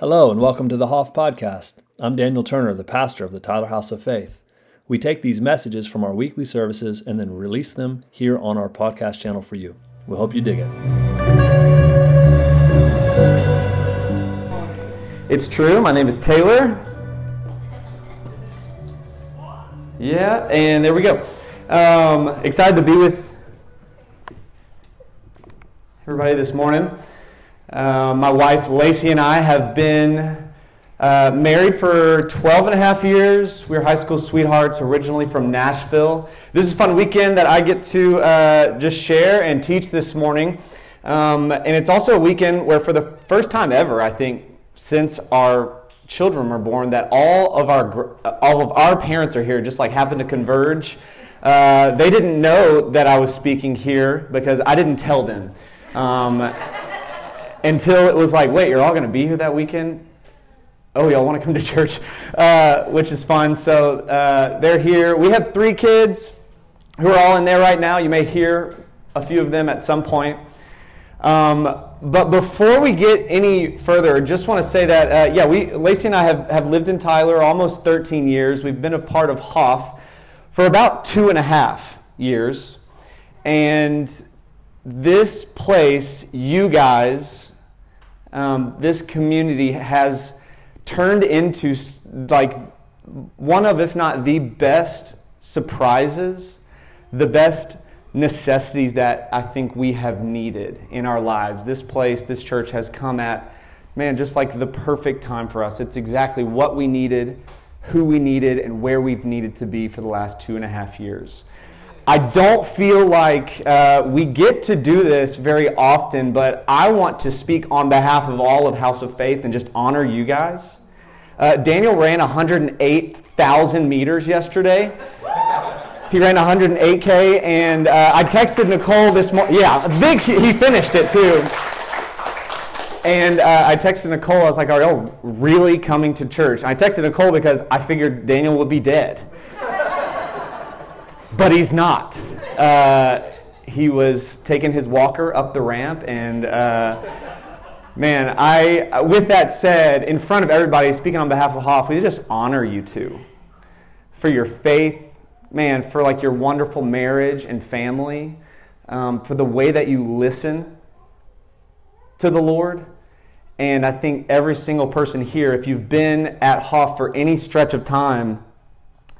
Hello and welcome to the Hoff Podcast. I'm Daniel Turner, the pastor of the Tyler House of Faith. We take these messages from our weekly services and then release them here on our podcast channel for you. We hope you dig it. It's true. My name is Taylor. Yeah, and there we go. Excited to be with everybody this morning. My wife Lacey and I have been married for 12 and a half years. We were high school sweethearts, originally from Nashville. This is a fun weekend that I get to just share and teach this morning. And it's also a weekend where for the first time ever, I think, since our children were born, that all of our parents are here, just like happened to converge. They didn't know that I was speaking here because I didn't tell them. Until it was like, wait, you're all going to be here that weekend? Oh, y'all want to come to church, which is fun. So they're here. We have three kids who are all in there right now. You may hear a few of them at some point. But before we get any further, I just want to say that, Lacey and I have lived in Tyler almost 13 years. We've been a part of Hoff for about 2.5 years. And this place, you guys... this community has turned into like one of, if not the best surprises, the best necessities that I think we have needed in our lives. This place, this church has come at, man, just like the perfect time for us. It's exactly what we needed, who we needed, and where we've needed to be for the last 2.5 years. I don't feel like we get to do this very often, but I want to speak on behalf of all of House of Faith and just honor you guys. Daniel ran 108,000 meters yesterday. He ran 108K, and I texted Nicole this morning. Yeah, big. He finished it, too. And I texted Nicole. I was like, are y'all really coming to church? And I texted Nicole because I figured Daniel would be dead. But he's not. He was taking his walker up the ramp, and man, I. With that said, in front of everybody, speaking on behalf of Hoff, we just honor you two for your faith, man, for like your wonderful marriage and family, for the way that you listen to the Lord. And I think every single person here, if you've been at Hoff for any stretch of time,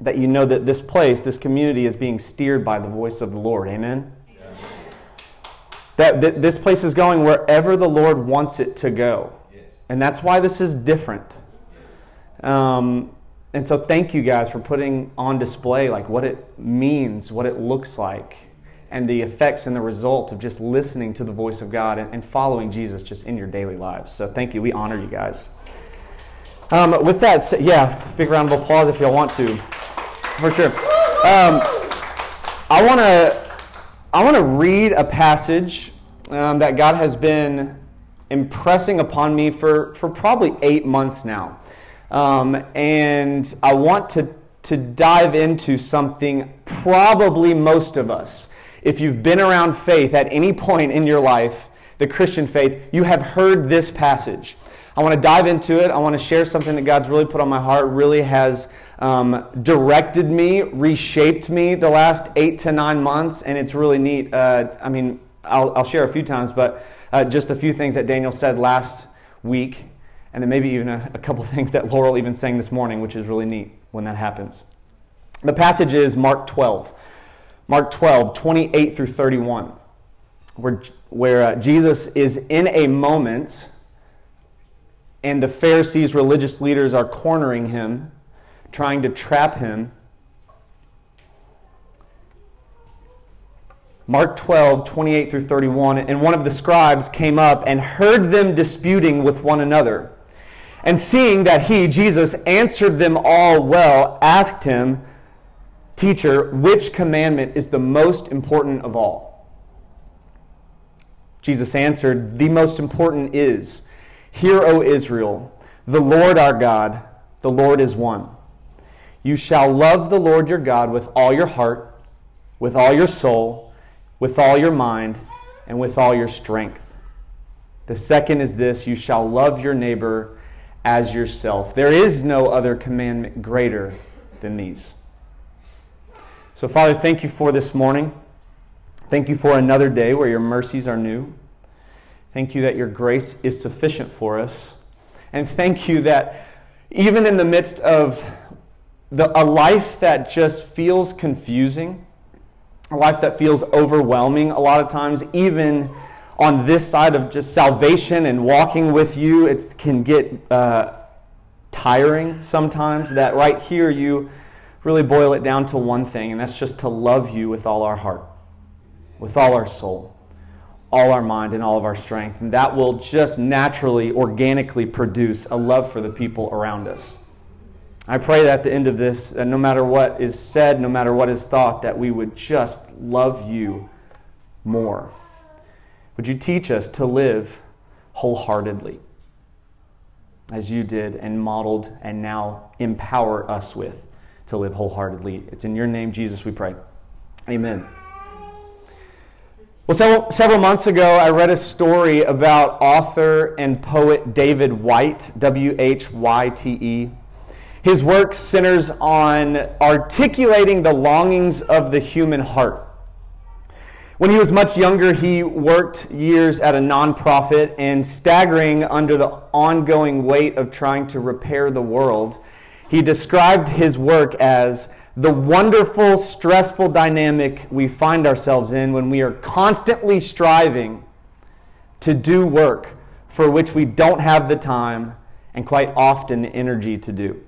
that you know that this place, this community is being steered by the voice of the Lord. Amen? Amen. That this place is going wherever the Lord wants it to go. Yes. And that's why this is different. And so thank you guys for putting on display like what it means, what it looks like, and the effects and the result of just listening to the voice of God and following Jesus just in your daily lives. So thank you. We honor you guys. With that, big round of applause if y'all want to. For sure. I want to read a passage that God has been impressing upon me for probably 8 months now. And I want to dive into something probably most of us. If you've been around faith at any point in your life, the Christian faith, you have heard this passage. I want to dive into it. I want to share something that God's really put on my heart, really has directed me, reshaped me the last 8 to 9 months, and it's really neat. I'll share a few times, but just a few things that Daniel said last week, and then maybe even a couple things that Laurel even sang this morning, which is really neat when that happens. The passage is Mark 12, 28 through 31, where Jesus is in a moment, and the Pharisees, religious leaders, are cornering him, trying to trap him. Mark 12, 28 through 31, and one of the scribes came up and heard them disputing with one another. And seeing that he, Jesus, answered them all well, asked him, "Teacher, which commandment is the most important of all?" Jesus answered, "The most important is, 'Hear, O Israel, the Lord our God, the Lord is one. You shall love the Lord your God with all your heart, with all your soul, with all your mind, and with all your strength. The second is this, you shall love your neighbor as yourself. There is no other commandment greater than these. So, Father, thank you for this morning. Thank you for another day where your mercies are new. Thank you that your grace is sufficient for us. And thank you that even in the midst of a life that just feels confusing, a life that feels overwhelming a lot of times, even on this side of just salvation and walking with you, it can get tiring sometimes, that right here you really boil it down to one thing, and that's just to love you with all our heart, with all our soul, all our mind, and all of our strength. And that will just naturally, organically produce a love for the people around us. I pray that at the end of this, that no matter what is said, no matter what is thought, that we would just love you more. Would you teach us to live wholeheartedly as you did and modeled and now empower us with to live wholeheartedly. It's in your name, Jesus, we pray. Amen. Well, several months ago, I read a story about author and poet David Whyte, W-H-Y-T-E. His work centers on articulating the longings of the human heart. When he was much younger, he worked years at a nonprofit and, staggering under the ongoing weight of trying to repair the world, he described his work as the wonderful, stressful dynamic we find ourselves in when we are constantly striving to do work for which we don't have the time and quite often energy to do.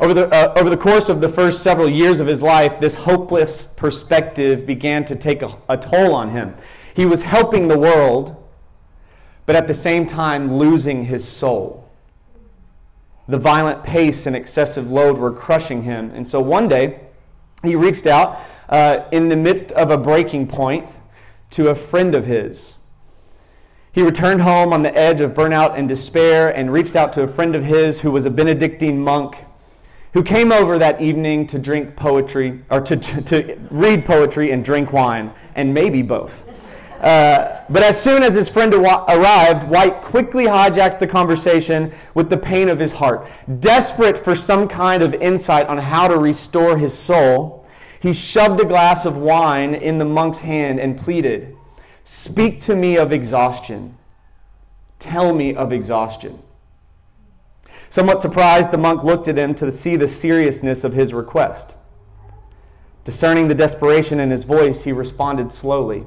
Over the course of the first several years of his life, this hopeless perspective began to take a toll on him. He was helping the world, but at the same time losing his soul. The violent pace and excessive load were crushing him. And so one day, he reached out in the midst of a breaking point to a friend of his. He returned home on the edge of burnout and despair and reached out to a friend of his who was a Benedictine monk who came over that evening to drink poetry, or to read poetry and drink wine, and maybe both. But as soon as his friend arrived, White quickly hijacked the conversation with the pain of his heart. Desperate for some kind of insight on how to restore his soul, he shoved a glass of wine in the monk's hand and pleaded, "Speak to me of exhaustion. Tell me of exhaustion." Somewhat surprised, the monk looked at him to see the seriousness of his request. Discerning the desperation in his voice, he responded slowly,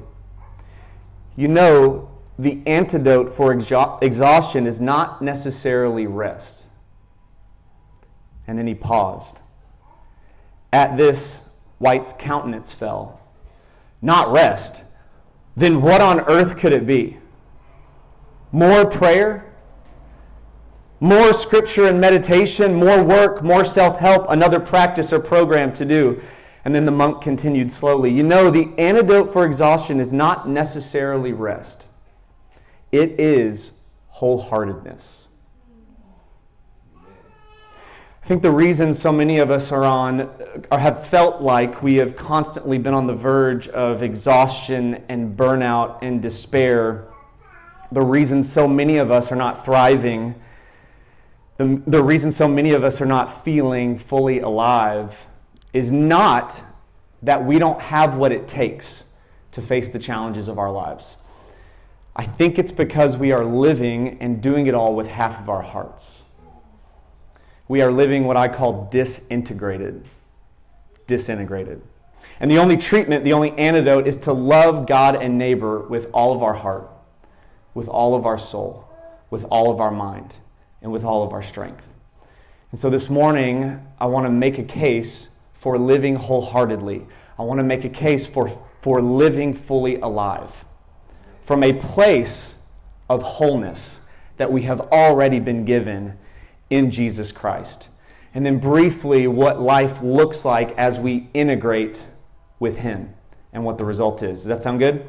"You know, the antidote for exhaustion is not necessarily rest." And then he paused. At this, White's countenance fell. Not rest. Then what on earth could it be? More prayer? More scripture and meditation? More work? More self-help? Another practice or program to do? And then the monk continued slowly, "You know, the antidote for exhaustion is not necessarily rest. It is wholeheartedness." I think the reason so many of us are on, or have felt like we have constantly been on the verge of exhaustion and burnout and despair, the reason so many of us are not thriving, the reason so many of us are not feeling fully alive is not that we don't have what it takes to face the challenges of our lives. I think it's because we are living and doing it all with half of our hearts. We are living what I call disintegrated. And the only treatment, the only antidote is to love God and neighbor with all of our heart, with all of our soul, with all of our mind, and with all of our strength. And so this morning, I want to make a case for living wholeheartedly. I want to make a case for living fully alive from a place of wholeness that we have already been given in Jesus Christ. And then briefly, what life looks like as we integrate with Him and what the result is. Does that sound good?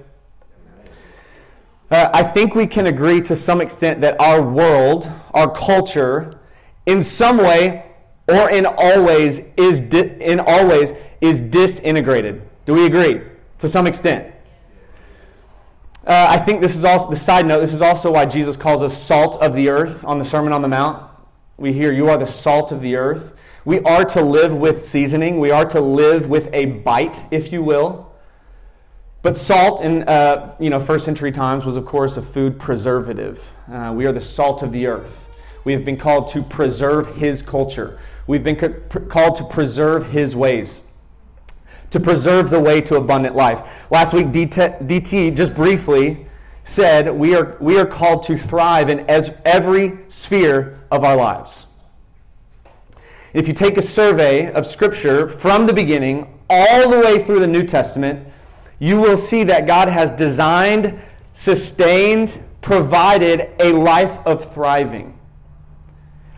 I think we can agree to some extent that our world, our culture, in some way, or in all ways is disintegrated. Do we agree? To some extent. I think this is also, the side note, this is also why Jesus calls us salt of the earth on the Sermon on the Mount. We hear, you are the salt of the earth. We are to live with seasoning. We are to live with a bite, if you will. But salt in first century times was, of course, a food preservative. We are the salt of the earth. We have been called to preserve his culture. We've been called to preserve his ways, to preserve the way to abundant life. Last week, DT just briefly said we are called to thrive in every sphere of our lives. If you take a survey of Scripture from the beginning all the way through the New Testament, you will see that God has designed, sustained, provided a life of thriving,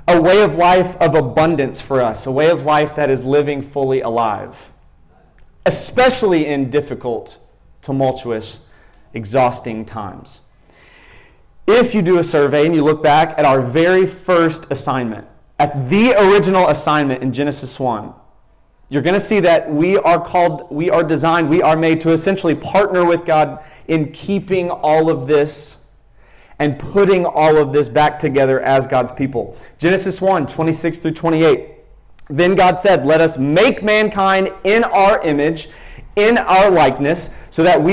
a way of life of abundance for us, a way of life that is living fully alive, especially in difficult, tumultuous, exhausting times. If you do a survey and you look back at our very first assignment, at the original assignment in Genesis 1, you're going to see that we are called, we are designed, we are made to essentially partner with God in keeping all of this and putting all of this back together as God's people. Genesis 1, 26 through 28. Then God said, let us make mankind in our image, in our likeness, so that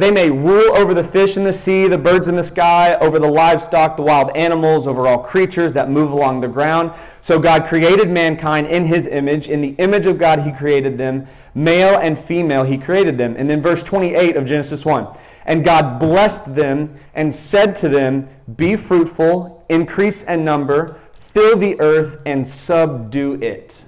they may rule over the fish in the sea, the birds in the sky, over the livestock, the wild animals, over all creatures that move along the ground. So God created mankind in his image. In the image of God, he created them. Male and female, he created them. And then verse 28 of Genesis 1. And God blessed them and said to them, be fruitful, increase in number, fill the earth and subdue it.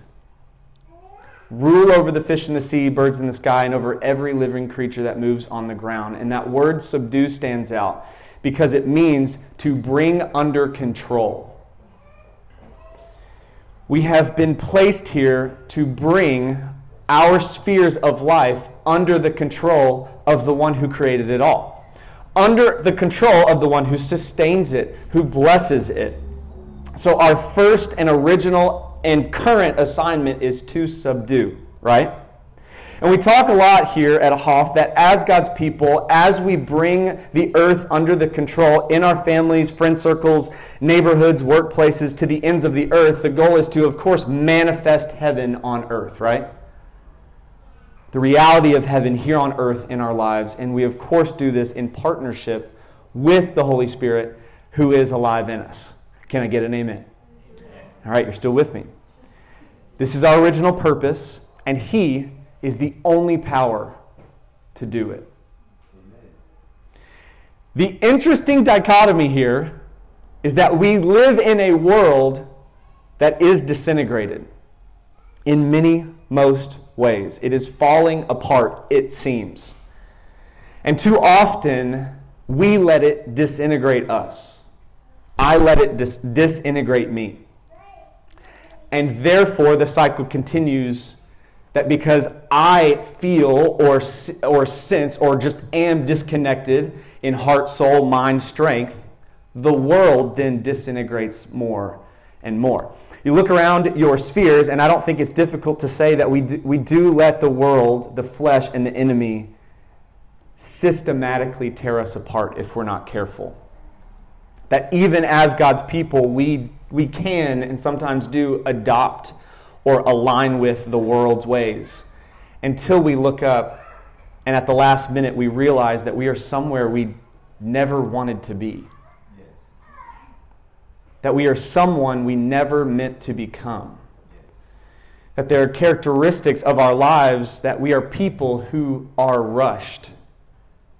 Rule over the fish in the sea, birds in the sky, and over every living creature that moves on the ground. And that word subdue stands out because it means to bring under control. We have been placed here to bring our spheres of life under the control of the one who created it all, under the control of the one who sustains it, who blesses it. So our first and original and current assignment is to subdue, right? And we talk a lot here at Hoff that as God's people, as we bring the earth under the control in our families, friend circles, neighborhoods, workplaces, to the ends of the earth, the goal is to, of course, manifest heaven on earth, right? The reality of heaven here on earth in our lives. And we, of course, do this in partnership with the Holy Spirit who is alive in us. Can I get an amen? All right, you're still with me. This is our original purpose, and he is the only power to do it. Amen. The interesting dichotomy here is that we live in a world that is disintegrated in most ways. It is falling apart, it seems. And too often, we let it disintegrate us. I let it disintegrate me. And therefore, the cycle continues that because I feel or sense or just am disconnected in heart, soul, mind, strength, the world then disintegrates more and more. You look around your spheres, and I don't think it's difficult to say that we do let the world, the flesh, and the enemy systematically tear us apart if we're not careful. That even as God's people, we can and sometimes do adopt or align with the world's ways until we look up and at the last minute we realize that we are somewhere we never wanted to be. Yeah. That we are someone we never meant to become. Yeah. That there are characteristics of our lives that we are people who are rushed,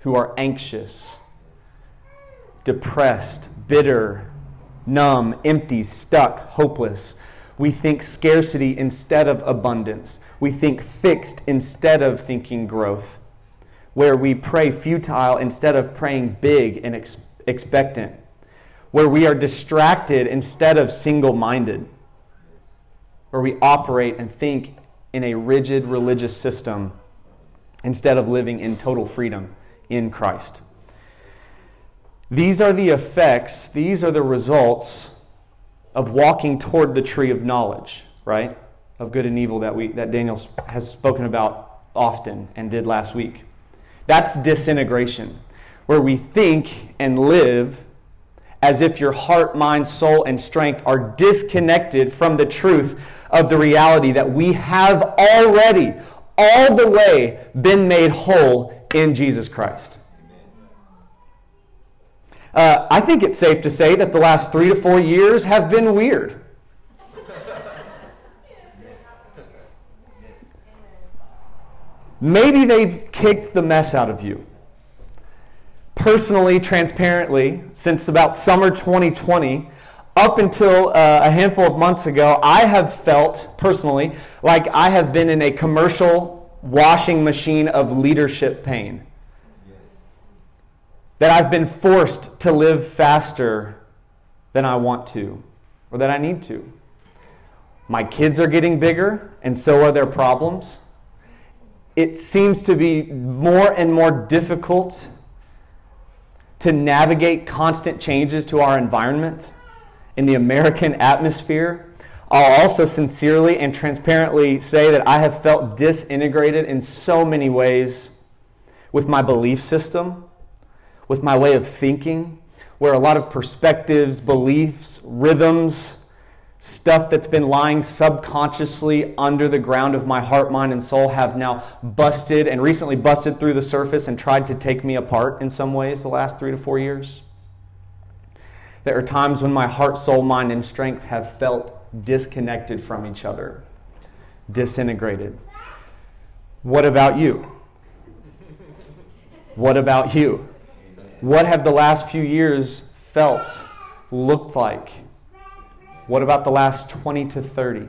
who are anxious, depressed, bitter, numb, empty, stuck, hopeless. We think scarcity instead of abundance. We think fixed instead of thinking growth. Where we pray futile instead of praying big and expectant. Where we are distracted instead of single-minded. Where we operate and think in a rigid religious system instead of living in total freedom in Christ. These are the effects, these are the results of walking toward the tree of knowledge, right? Of good and evil that Daniel has spoken about often and did last week. That's disintegration. where we think and live as if your heart, mind, soul, and strength are disconnected from the truth of the reality that we have already, all the way, been made whole in Jesus Christ. I think it's safe to say that the last 3 to 4 years have been weird. Maybe they've kicked the mess out of you. Personally, transparently, since about summer 2020, up until a handful of months ago, I have felt, personally, like I have been in a commercial washing machine of leadership pain. That I've been forced to live faster than I want to, or that I need to. My kids are getting bigger, and so are their problems. It seems to be more and more difficult to navigate constant changes to our environment in the American atmosphere. I'll also sincerely and transparently say that I have felt disintegrated in so many ways with my belief system, with my way of thinking, where a lot of perspectives, beliefs, rhythms, stuff that's been lying subconsciously under the ground of my heart, mind, and soul have now busted and recently busted through the surface and tried to take me apart in some ways the last 3 to 4 years. There are times when my heart, soul, mind, and strength have felt disconnected from each other, disintegrated. What about you? What about you? What have the last few years felt, looked like? What about the last 20 to 30?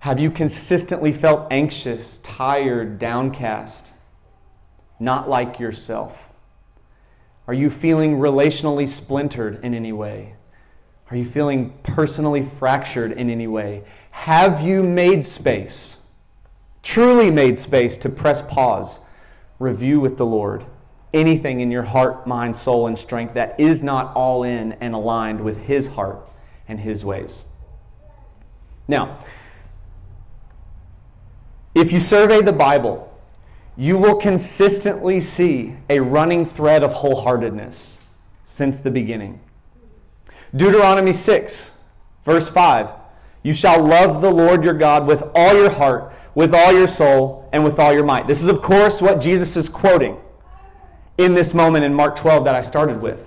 Have you consistently felt anxious, tired, downcast, not like yourself? Are you feeling relationally splintered in any way? Are you feeling personally fractured in any way? Have you made space, truly made space, to press pause, review with the Lord? Anything in your heart, mind, soul, and strength that is not all in and aligned with His heart and His ways. Now, if you survey the Bible, you will consistently see a running thread of wholeheartedness since the beginning. Deuteronomy 6, verse 5, "You shall love the Lord your God with all your heart, with all your soul, and with all your might." This is, of course, what Jesus is quoting in this moment in Mark 12 that I started with.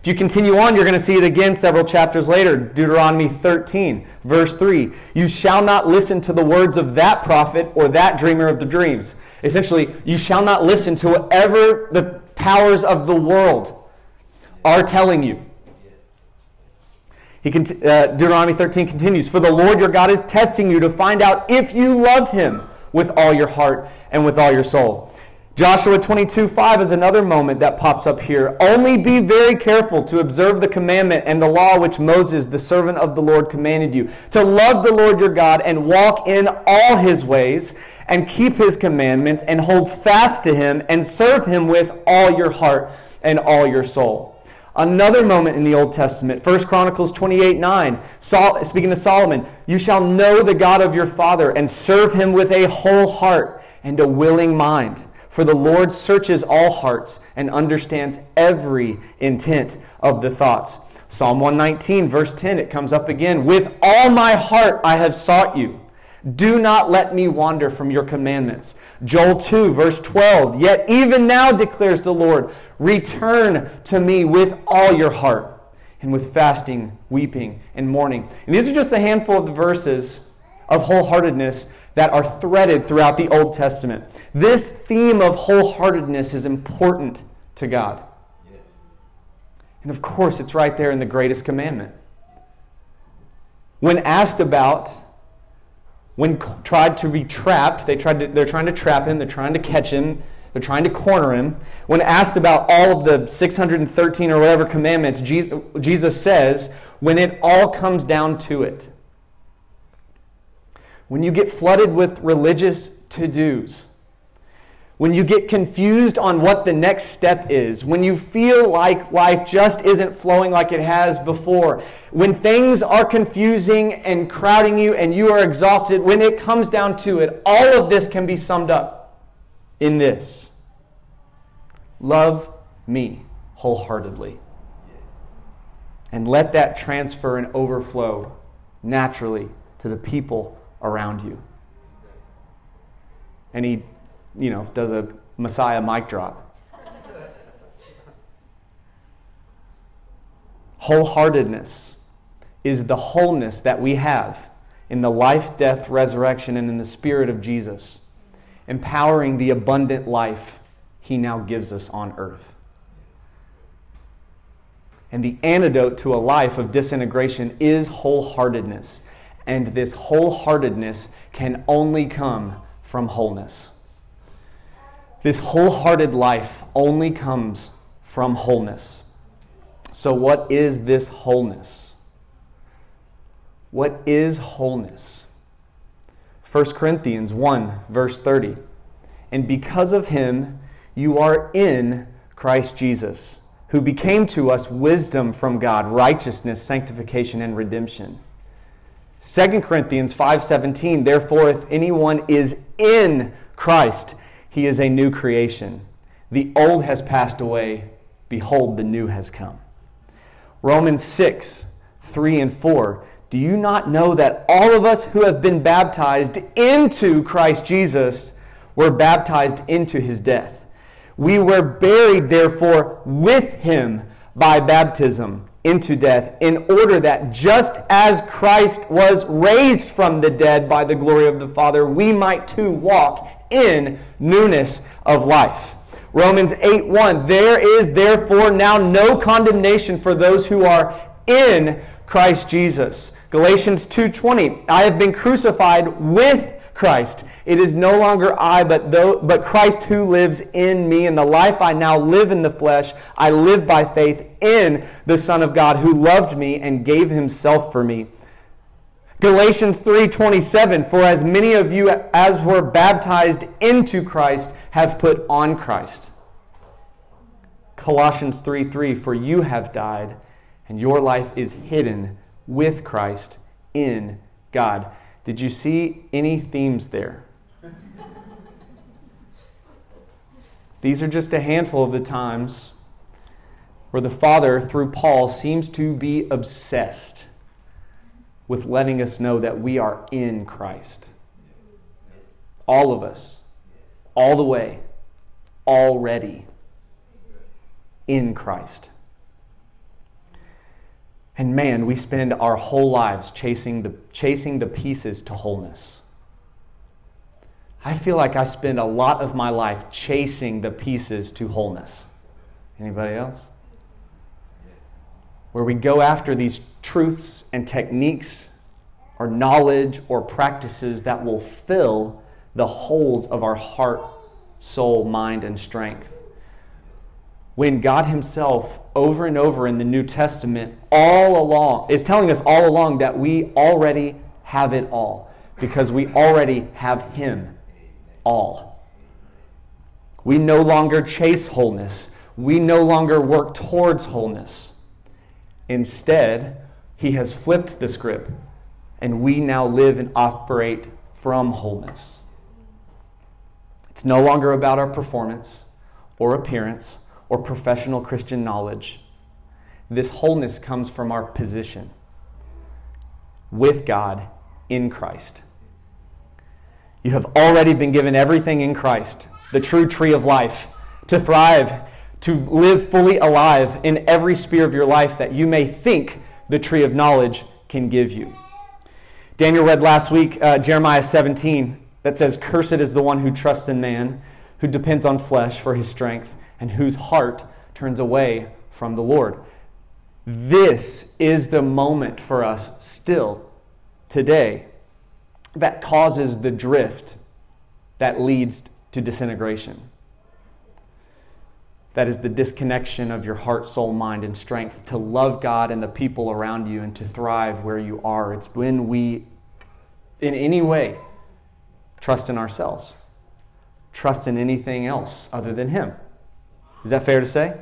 If you continue on, you're going to see it again several chapters later. Deuteronomy 13, verse 3. "You shall not listen to the words of that prophet or that dreamer of the dreams." Essentially, you shall not listen to whatever the powers of the world are telling you. Deuteronomy 13 continues, "For the Lord your God is testing you to find out if you love Him with all your heart and with all your soul." Joshua 22:5 is another moment that pops up here. "Only be very careful to observe the commandment and the law which Moses, the servant of the Lord, commanded you, to love the Lord your God and walk in all His ways and keep His commandments and hold fast to Him and serve Him with all your heart and all your soul." Another moment in the Old Testament, 1 Chronicles 28:9, speaking to Solomon, "You shall know the God of your father and serve Him with a whole heart and a willing mind. For the Lord searches all hearts and understands every intent of the thoughts." Psalm 119, verse 10, it comes up again. "With all my heart I have sought you. Do not let me wander from your commandments." Joel 2, verse 12, "Yet even now declares the Lord, return to me with all your heart and with fasting, weeping, and mourning." And these are just a handful of the verses of wholeheartedness that are threaded throughout the Old Testament. This theme of wholeheartedness is important to God. Yes. And of course, it's right there in the greatest commandment. When asked about, when tried to be trapped, they're trying to trap Him, they're trying to catch Him, they're trying to corner Him. When asked about all of the 613 or whatever commandments, Jesus says, when it all comes down to it, when you get flooded with religious to-dos, when you get confused on what the next step is, when you feel like life just isn't flowing like it has before, when things are confusing and crowding you and you are exhausted, when it comes down to it, all of this can be summed up in this: love me wholeheartedly. And let that transfer and overflow naturally to the people around you. And he, does a Messiah mic drop. Wholeheartedness is the wholeness that we have in the life, death, resurrection, and in the Spirit of Jesus, empowering the abundant life he now gives us on earth. And the antidote to a life of disintegration is wholeheartedness. And this wholeheartedness can only come from wholeness. This wholehearted life only comes from wholeness. So what is this wholeness? What is wholeness? 1 Corinthians 1, verse 30. And because of him, you are in Christ Jesus, who became to us wisdom from God, righteousness, sanctification, and redemption. 2 Corinthians 5:17, therefore, if anyone is in Christ, he is a new creation. The old has passed away. Behold, the new has come. Romans 6:3-4, do you not know that all of us who have been baptized into Christ Jesus were baptized into his death? We were buried, therefore, with him by baptism into death, in order that just as Christ was raised from the dead by the glory of the Father, we might too walk in newness of life. Romans 8:1, there is therefore now no condemnation for those who are in Christ Jesus. Galatians 2:20, I have been crucified with Christ. It is no longer I, but Christ who lives in me. And the life I now live in the flesh, I live by faith in the Son of God who loved me and gave himself for me. Galatians 3:27, for as many of you as were baptized into Christ have put on Christ. Colossians 3:3, for you have died and your life is hidden with Christ in God. Did you see any themes there? These are just a handful of the times where the Father, through Paul, seems to be obsessed with letting us know that we are in Christ. All of us, all the way, already in Christ. And man, we spend our whole lives chasing the pieces to wholeness. I feel like I spend a lot of my life chasing the pieces to wholeness. Anybody else? Where we go after these truths and techniques or knowledge or practices that will fill the holes of our heart, soul, mind, and strength. When God himself, over and over in the New Testament, all along, is telling us all along that we already have it all, because we already have him all. We no longer chase wholeness. We no longer work towards wholeness. Instead, he has flipped the script, and we now live and operate from wholeness. It's no longer about our performance or appearance or professional Christian knowledge. This wholeness comes from our position with God in Christ. You have already been given everything in Christ, the true tree of life, to thrive, to live fully alive in every sphere of your life that you may think the tree of knowledge can give you. Daniel read last week Jeremiah 17 that says, cursed is the one who trusts in man, who depends on flesh for his strength, and whose heart turns away from the Lord. This is the moment for us still today that causes the drift that leads to disintegration. That is the disconnection of your heart, soul, mind, and strength to love God and the people around you and to thrive where you are. It's when we, in any way, trust in ourselves, trust in anything else other than him. Is that fair to say?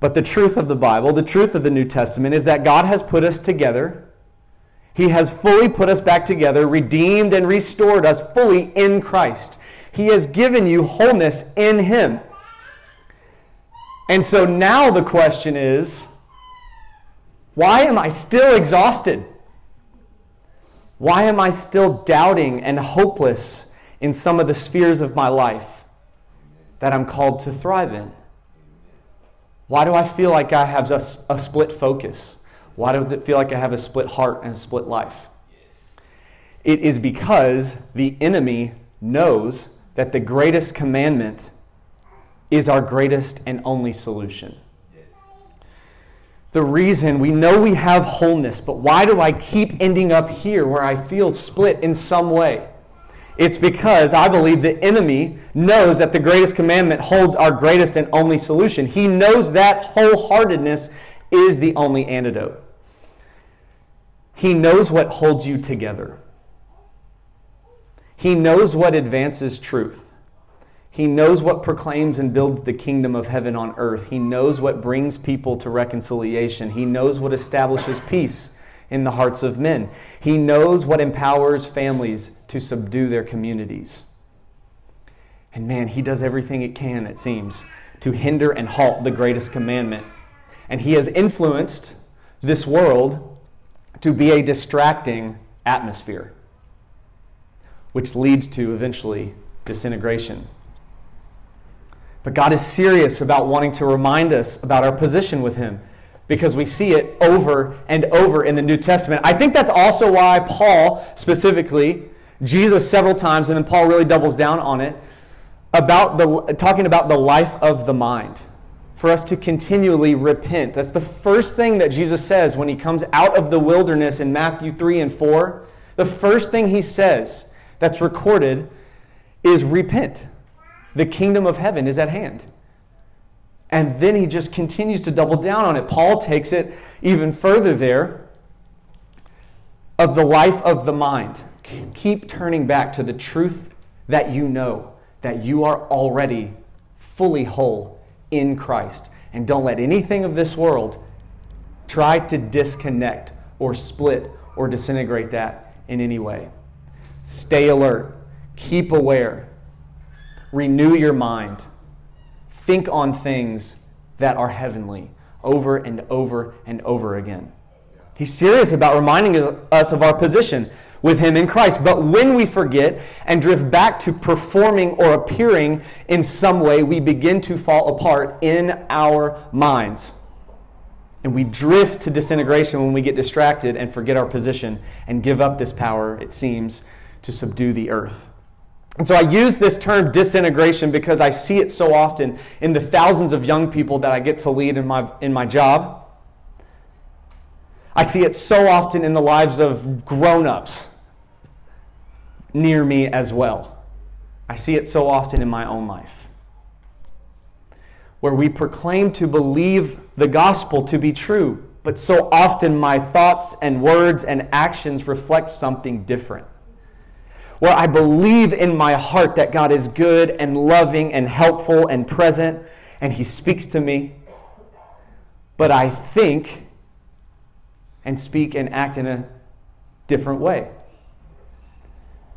But the truth of the Bible, the truth of the New Testament, is that God has put us together. He has fully put us back together, redeemed and restored us fully in Christ. He has given you wholeness in him. And so now the question is, why am I still exhausted? Why am I still doubting and hopeless in some of the spheres of my life that I'm called to thrive in? Why do I feel like I have a split focus? Why does it feel like I have a split heart and a split life? It is because the enemy knows that the greatest commandment is our greatest and only solution. The reason we know we have wholeness, but why do I keep ending up here where I feel split in some way? It's because I believe the enemy knows that the greatest commandment holds our greatest and only solution. He knows that wholeheartedness is the only antidote. He knows what holds you together. He knows what advances truth. He knows what proclaims and builds the kingdom of heaven on earth. He knows what brings people to reconciliation. He knows what establishes peace in the hearts of men. He knows what empowers families to subdue their communities. And man, he does everything it can, it seems, to hinder and halt the greatest commandment. And he has influenced this world to be a distracting atmosphere, which leads to eventually disintegration. But God is serious about wanting to remind us about our position with him, because we see it over and over in the New Testament. I think that's also why Paul specifically, Jesus several times, and then Paul really doubles down on it, talking about the life of the mind, for us to continually repent. That's the first thing that Jesus says when he comes out of the wilderness in Matthew 3 and 4. The first thing he says that's recorded is repent. The kingdom of heaven is at hand. And then he just continues to double down on it. Paul takes it even further there, of the life of the mind. Keep turning back to the truth that you know, that you are already fully whole in Christ. And don't let anything of this world try to disconnect or split or disintegrate that in any way. Stay alert. Keep aware. Renew your mind. Think on things that are heavenly over and over and over again. He's serious about reminding us of our position with him in Christ. But when we forget and drift back to performing or appearing in some way, we begin to fall apart in our minds. And we drift to disintegration when we get distracted and forget our position and give up this power, it seems, to subdue the earth. And so I use this term disintegration because I see it so often in the thousands of young people that I get to lead in my job. I see it so often in the lives of grown-ups near me as well. I see it so often in my own life, where we proclaim to believe the gospel to be true, but so often my thoughts and words and actions reflect something different. Where I believe in my heart that God is good and loving and helpful and present and he speaks to me, but I think and speak and act in a different way.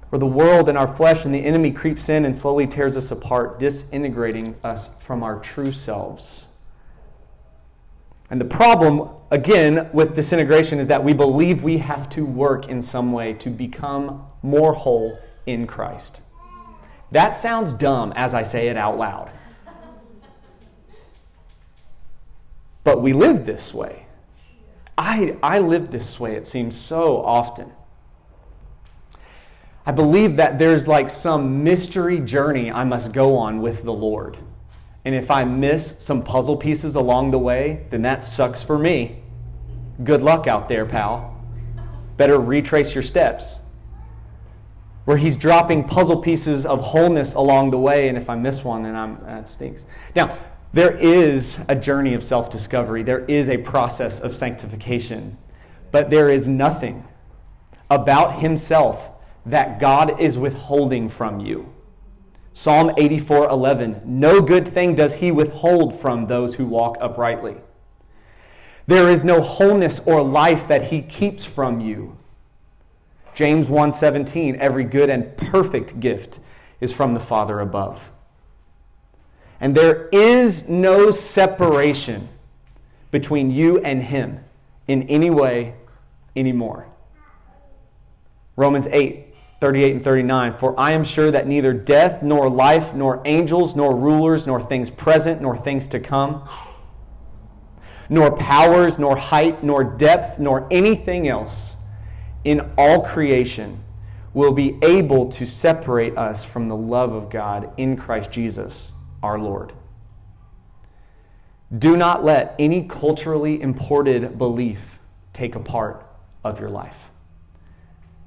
Where the world and our flesh and the enemy creeps in and slowly tears us apart, disintegrating us from our true selves. And the problem, again, with disintegration is that we believe we have to work in some way to become more whole in Christ. That sounds dumb as I say it out loud. But we live this way. I live this way, it seems, so often. I believe that there's like some mystery journey I must go on with the Lord. And if I miss some puzzle pieces along the way, then that sucks for me. Good luck out there, pal. Better retrace your steps. Where he's dropping puzzle pieces of wholeness along the way, and if I miss one, then that stinks. Now, there is a journey of self-discovery. There is a process of sanctification. But there is nothing about himself that God is withholding from you. Psalm 84:11, no good thing does he withhold from those who walk uprightly. There is no wholeness or life that he keeps from you. James 1:17, every good and perfect gift is from the Father above. And there is no separation between you and him in any way anymore. Romans 8, 38 and 39. For I am sure that neither death, nor life, nor angels, nor rulers, nor things present, nor things to come, nor powers, nor height, nor depth, nor anything else in all creation will be able to separate us from the love of God in Christ Jesus, our Lord. Do not let any culturally imported belief take a part of your life.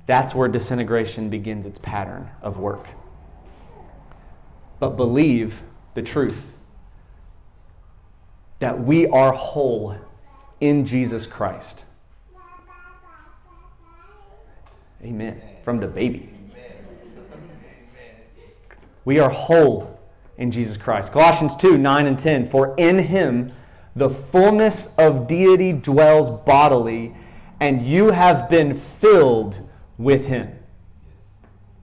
That's where disintegration begins its pattern of work. But believe the truth that we are whole in Jesus Christ. Amen. From the baby. We are whole in Jesus Christ. Colossians 2, 9 and 10. For in him the fullness of deity dwells bodily, and you have been filled with him,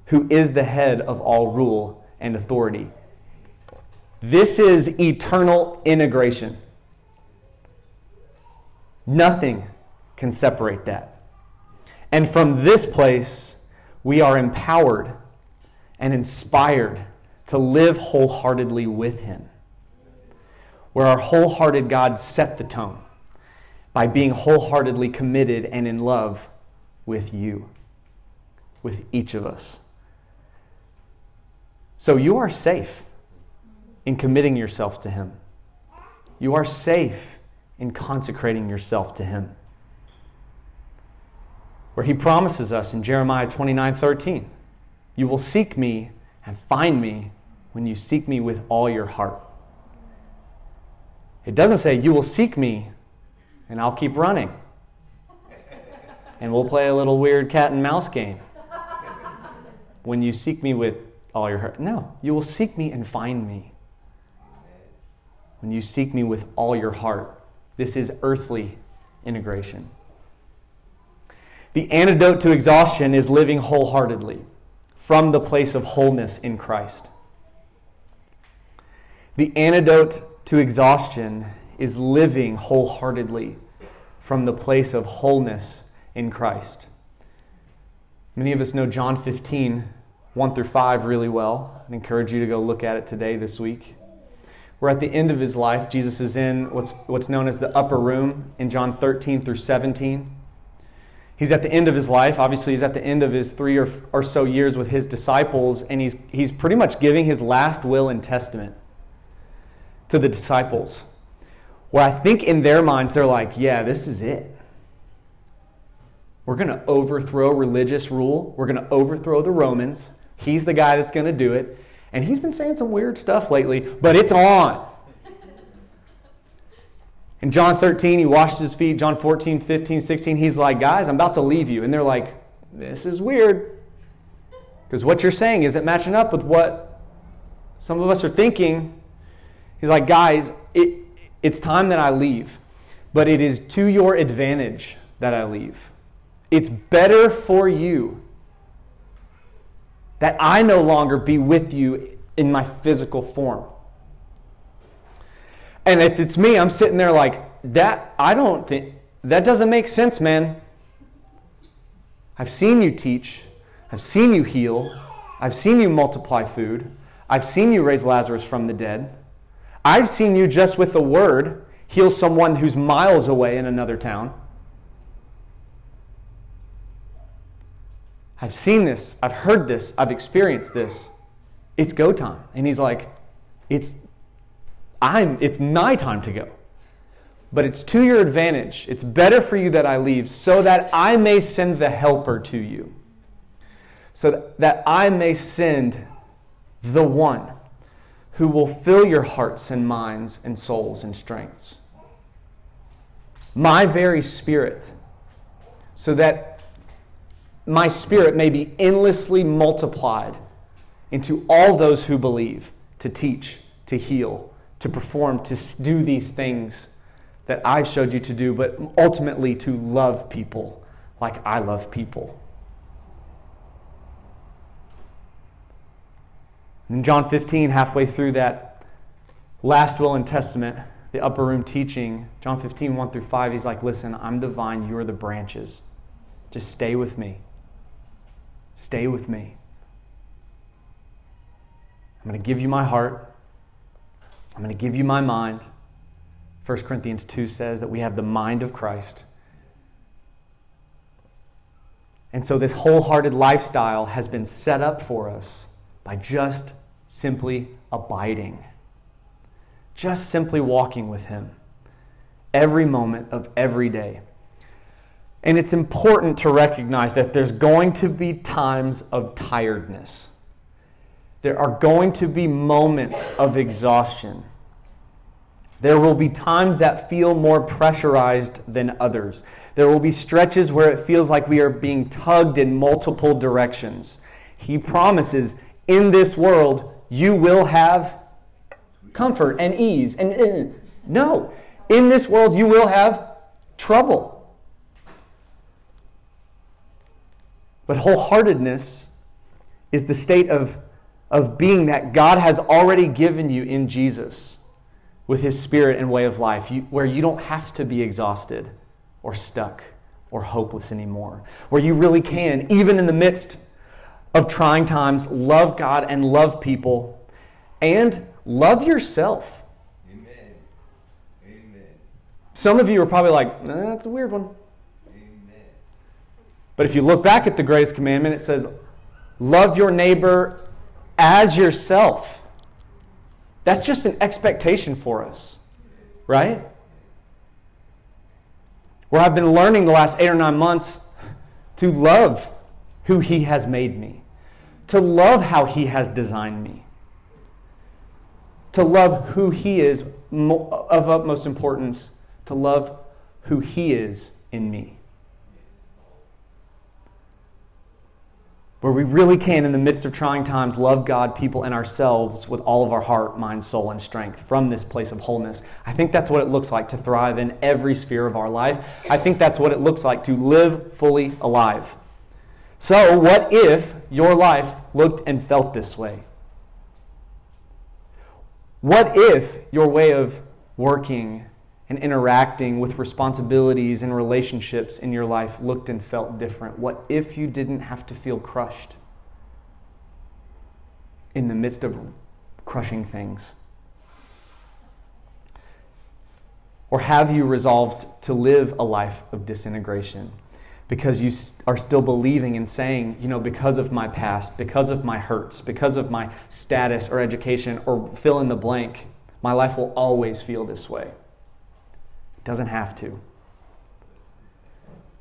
who is the head of all rule and authority. This is eternal integration. Nothing can separate that. And from this place, we are empowered and inspired to live wholeheartedly with him, where our wholehearted God set the tone by being wholeheartedly committed and in love with you, with each of us. So you are safe in committing yourself to him. You are safe in consecrating yourself to him, where he promises us in Jeremiah 29:13, you will seek me and find me when you seek me with all your heart. It doesn't say you will seek me and I'll keep running and we'll play a little weird cat and mouse game when you seek me with all your heart. No, you will seek me and find me when you seek me with all your heart. This is earthly integration. The antidote to exhaustion is living wholeheartedly from the place of wholeness in Christ. The antidote to exhaustion is living wholeheartedly from the place of wholeness in Christ. Many of us know John 15, 1 through 5 really well. I'd encourage you to go look at it today, this week. We're at the end of his life. Jesus is in what's known as the upper room in John 13 through 17. He's at the end of his life. Obviously, he's at the end of his three or so years with his disciples, and he's pretty much giving his last will and testament to the disciples, where I think in their minds, they're like, yeah, this is it. We're going to overthrow religious rule. We're going to overthrow the Romans. He's the guy that's going to do it, and he's been saying some weird stuff lately, but it's on. In John 13, he washed his feet. John 14, 15, 16, he's like, guys, I'm about to leave you. And they're like, this is weird, because what you're saying isn't matching up with what some of us are thinking. He's like, guys, it's time that I leave, but it is to your advantage that I leave. It's better for you that I no longer be with you in my physical form. And if it's me, I'm sitting there like, that doesn't make sense, man. I've seen you teach. I've seen you heal. I've seen you multiply food. I've seen you raise Lazarus from the dead. I've seen you just with the word heal someone who's miles away in another town. I've seen this. I've heard this. I've experienced this. It's go time. And he's like, it's my time to go, but it's to your advantage. It's better for you that I leave, so that I may send the helper to you, so that I may send the one who will fill your hearts and minds and souls and strengths, my very spirit, so that my spirit may be endlessly multiplied into all those who believe, to teach, to heal, to perform, to do these things that I've showed you to do, but ultimately to love people like I love people. In John 15, halfway through that Last will and testament, the upper room teaching, John 15, 1-5, he's like, listen, I'm the vine, you're the branches. Just stay with me. Stay with me. I'm going to give you my heart. I'm going to give you my mind. 1 Corinthians 2 says that we have the mind of Christ. And so this wholehearted lifestyle has been set up for us by just simply abiding. Just simply walking with Him every moment of every day. And it's important to recognize that there's going to be times of tiredness. There are going to be moments of exhaustion. There will be times that feel more pressurized than others. There will be stretches where it feels like we are being tugged in multiple directions. He promises, in this world, you will have comfort and ease. And no, in this world, you will have trouble. But wholeheartedness is the state of being that God has already given you in Jesus, with His Spirit and way of life, where you don't have to be exhausted or stuck or hopeless anymore, where you really can, even in the midst of trying times, love God and love people and love yourself. Amen. Amen. Some of you are probably like, nah, that's a weird one. Amen. But if you look back at the greatest commandment, it says, love your neighbor as yourself. That's just an expectation for us, right? Where I've been learning the last 8 or 9 months to love who He has made me, to love how He has designed me, to love who He is of utmost importance, to love who He is in me. Where we really can, in the midst of trying times, love God, people, and ourselves with all of our heart, mind, soul, and strength from this place of wholeness. I think that's what it looks like to thrive in every sphere of our life. I think that's what it looks like to live fully alive. So what if your life looked and felt this way? What if your way of working and interacting with responsibilities and relationships in your life looked and felt different? What if you didn't have to feel crushed in the midst of crushing things? Or have you resolved to live a life of disintegration because you are still believing and saying, you know, because of my past, because of my hurts, because of my status or education or fill in the blank, my life will always feel this way? Doesn't have to.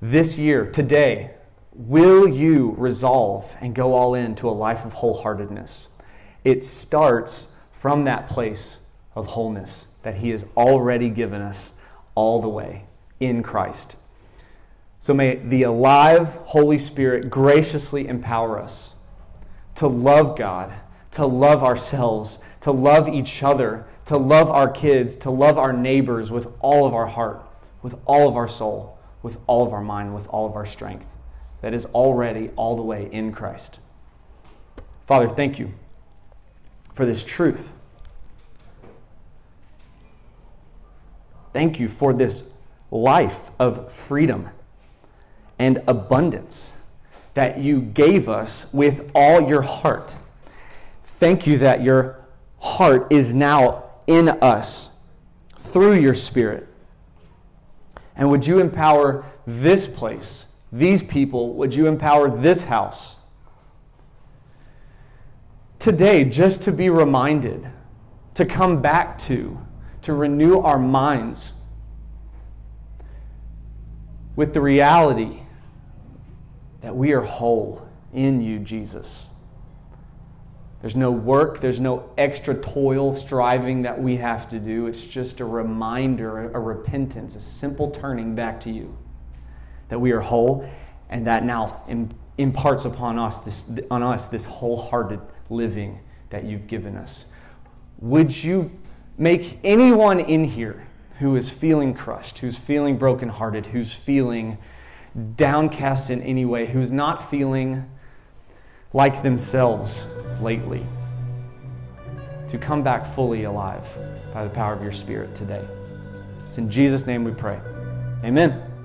This year, today, will you resolve and go all in to a life of wholeheartedness? It starts from that place of wholeness that He has already given us all the way in Christ. So may the alive Holy Spirit graciously empower us to love God, to love ourselves, to love each other, to love our kids, to love our neighbors with all of our heart, with all of our soul, with all of our mind, with all of our strength. That is already all the way in Christ. Father, thank you for this truth. Thank you for this life of freedom and abundance that you gave us with all your heart. Thank you that your heart is now in us through your Spirit. And would you empower this place, these people, would you empower this house today just to be reminded, to come back to renew our minds with the reality that we are whole in you, Jesus. There's no work, there's no extra toil, striving that we have to do. It's just a reminder, a repentance, a simple turning back to you, that we are whole, and that now imparts upon us this wholehearted living that you've given us. Would you make anyone in here who is feeling crushed, who's feeling brokenhearted, who's feeling downcast in any way, who's not feeling like themselves lately, to come back fully alive by the power of your Spirit today. It's in Jesus' name we pray. Amen.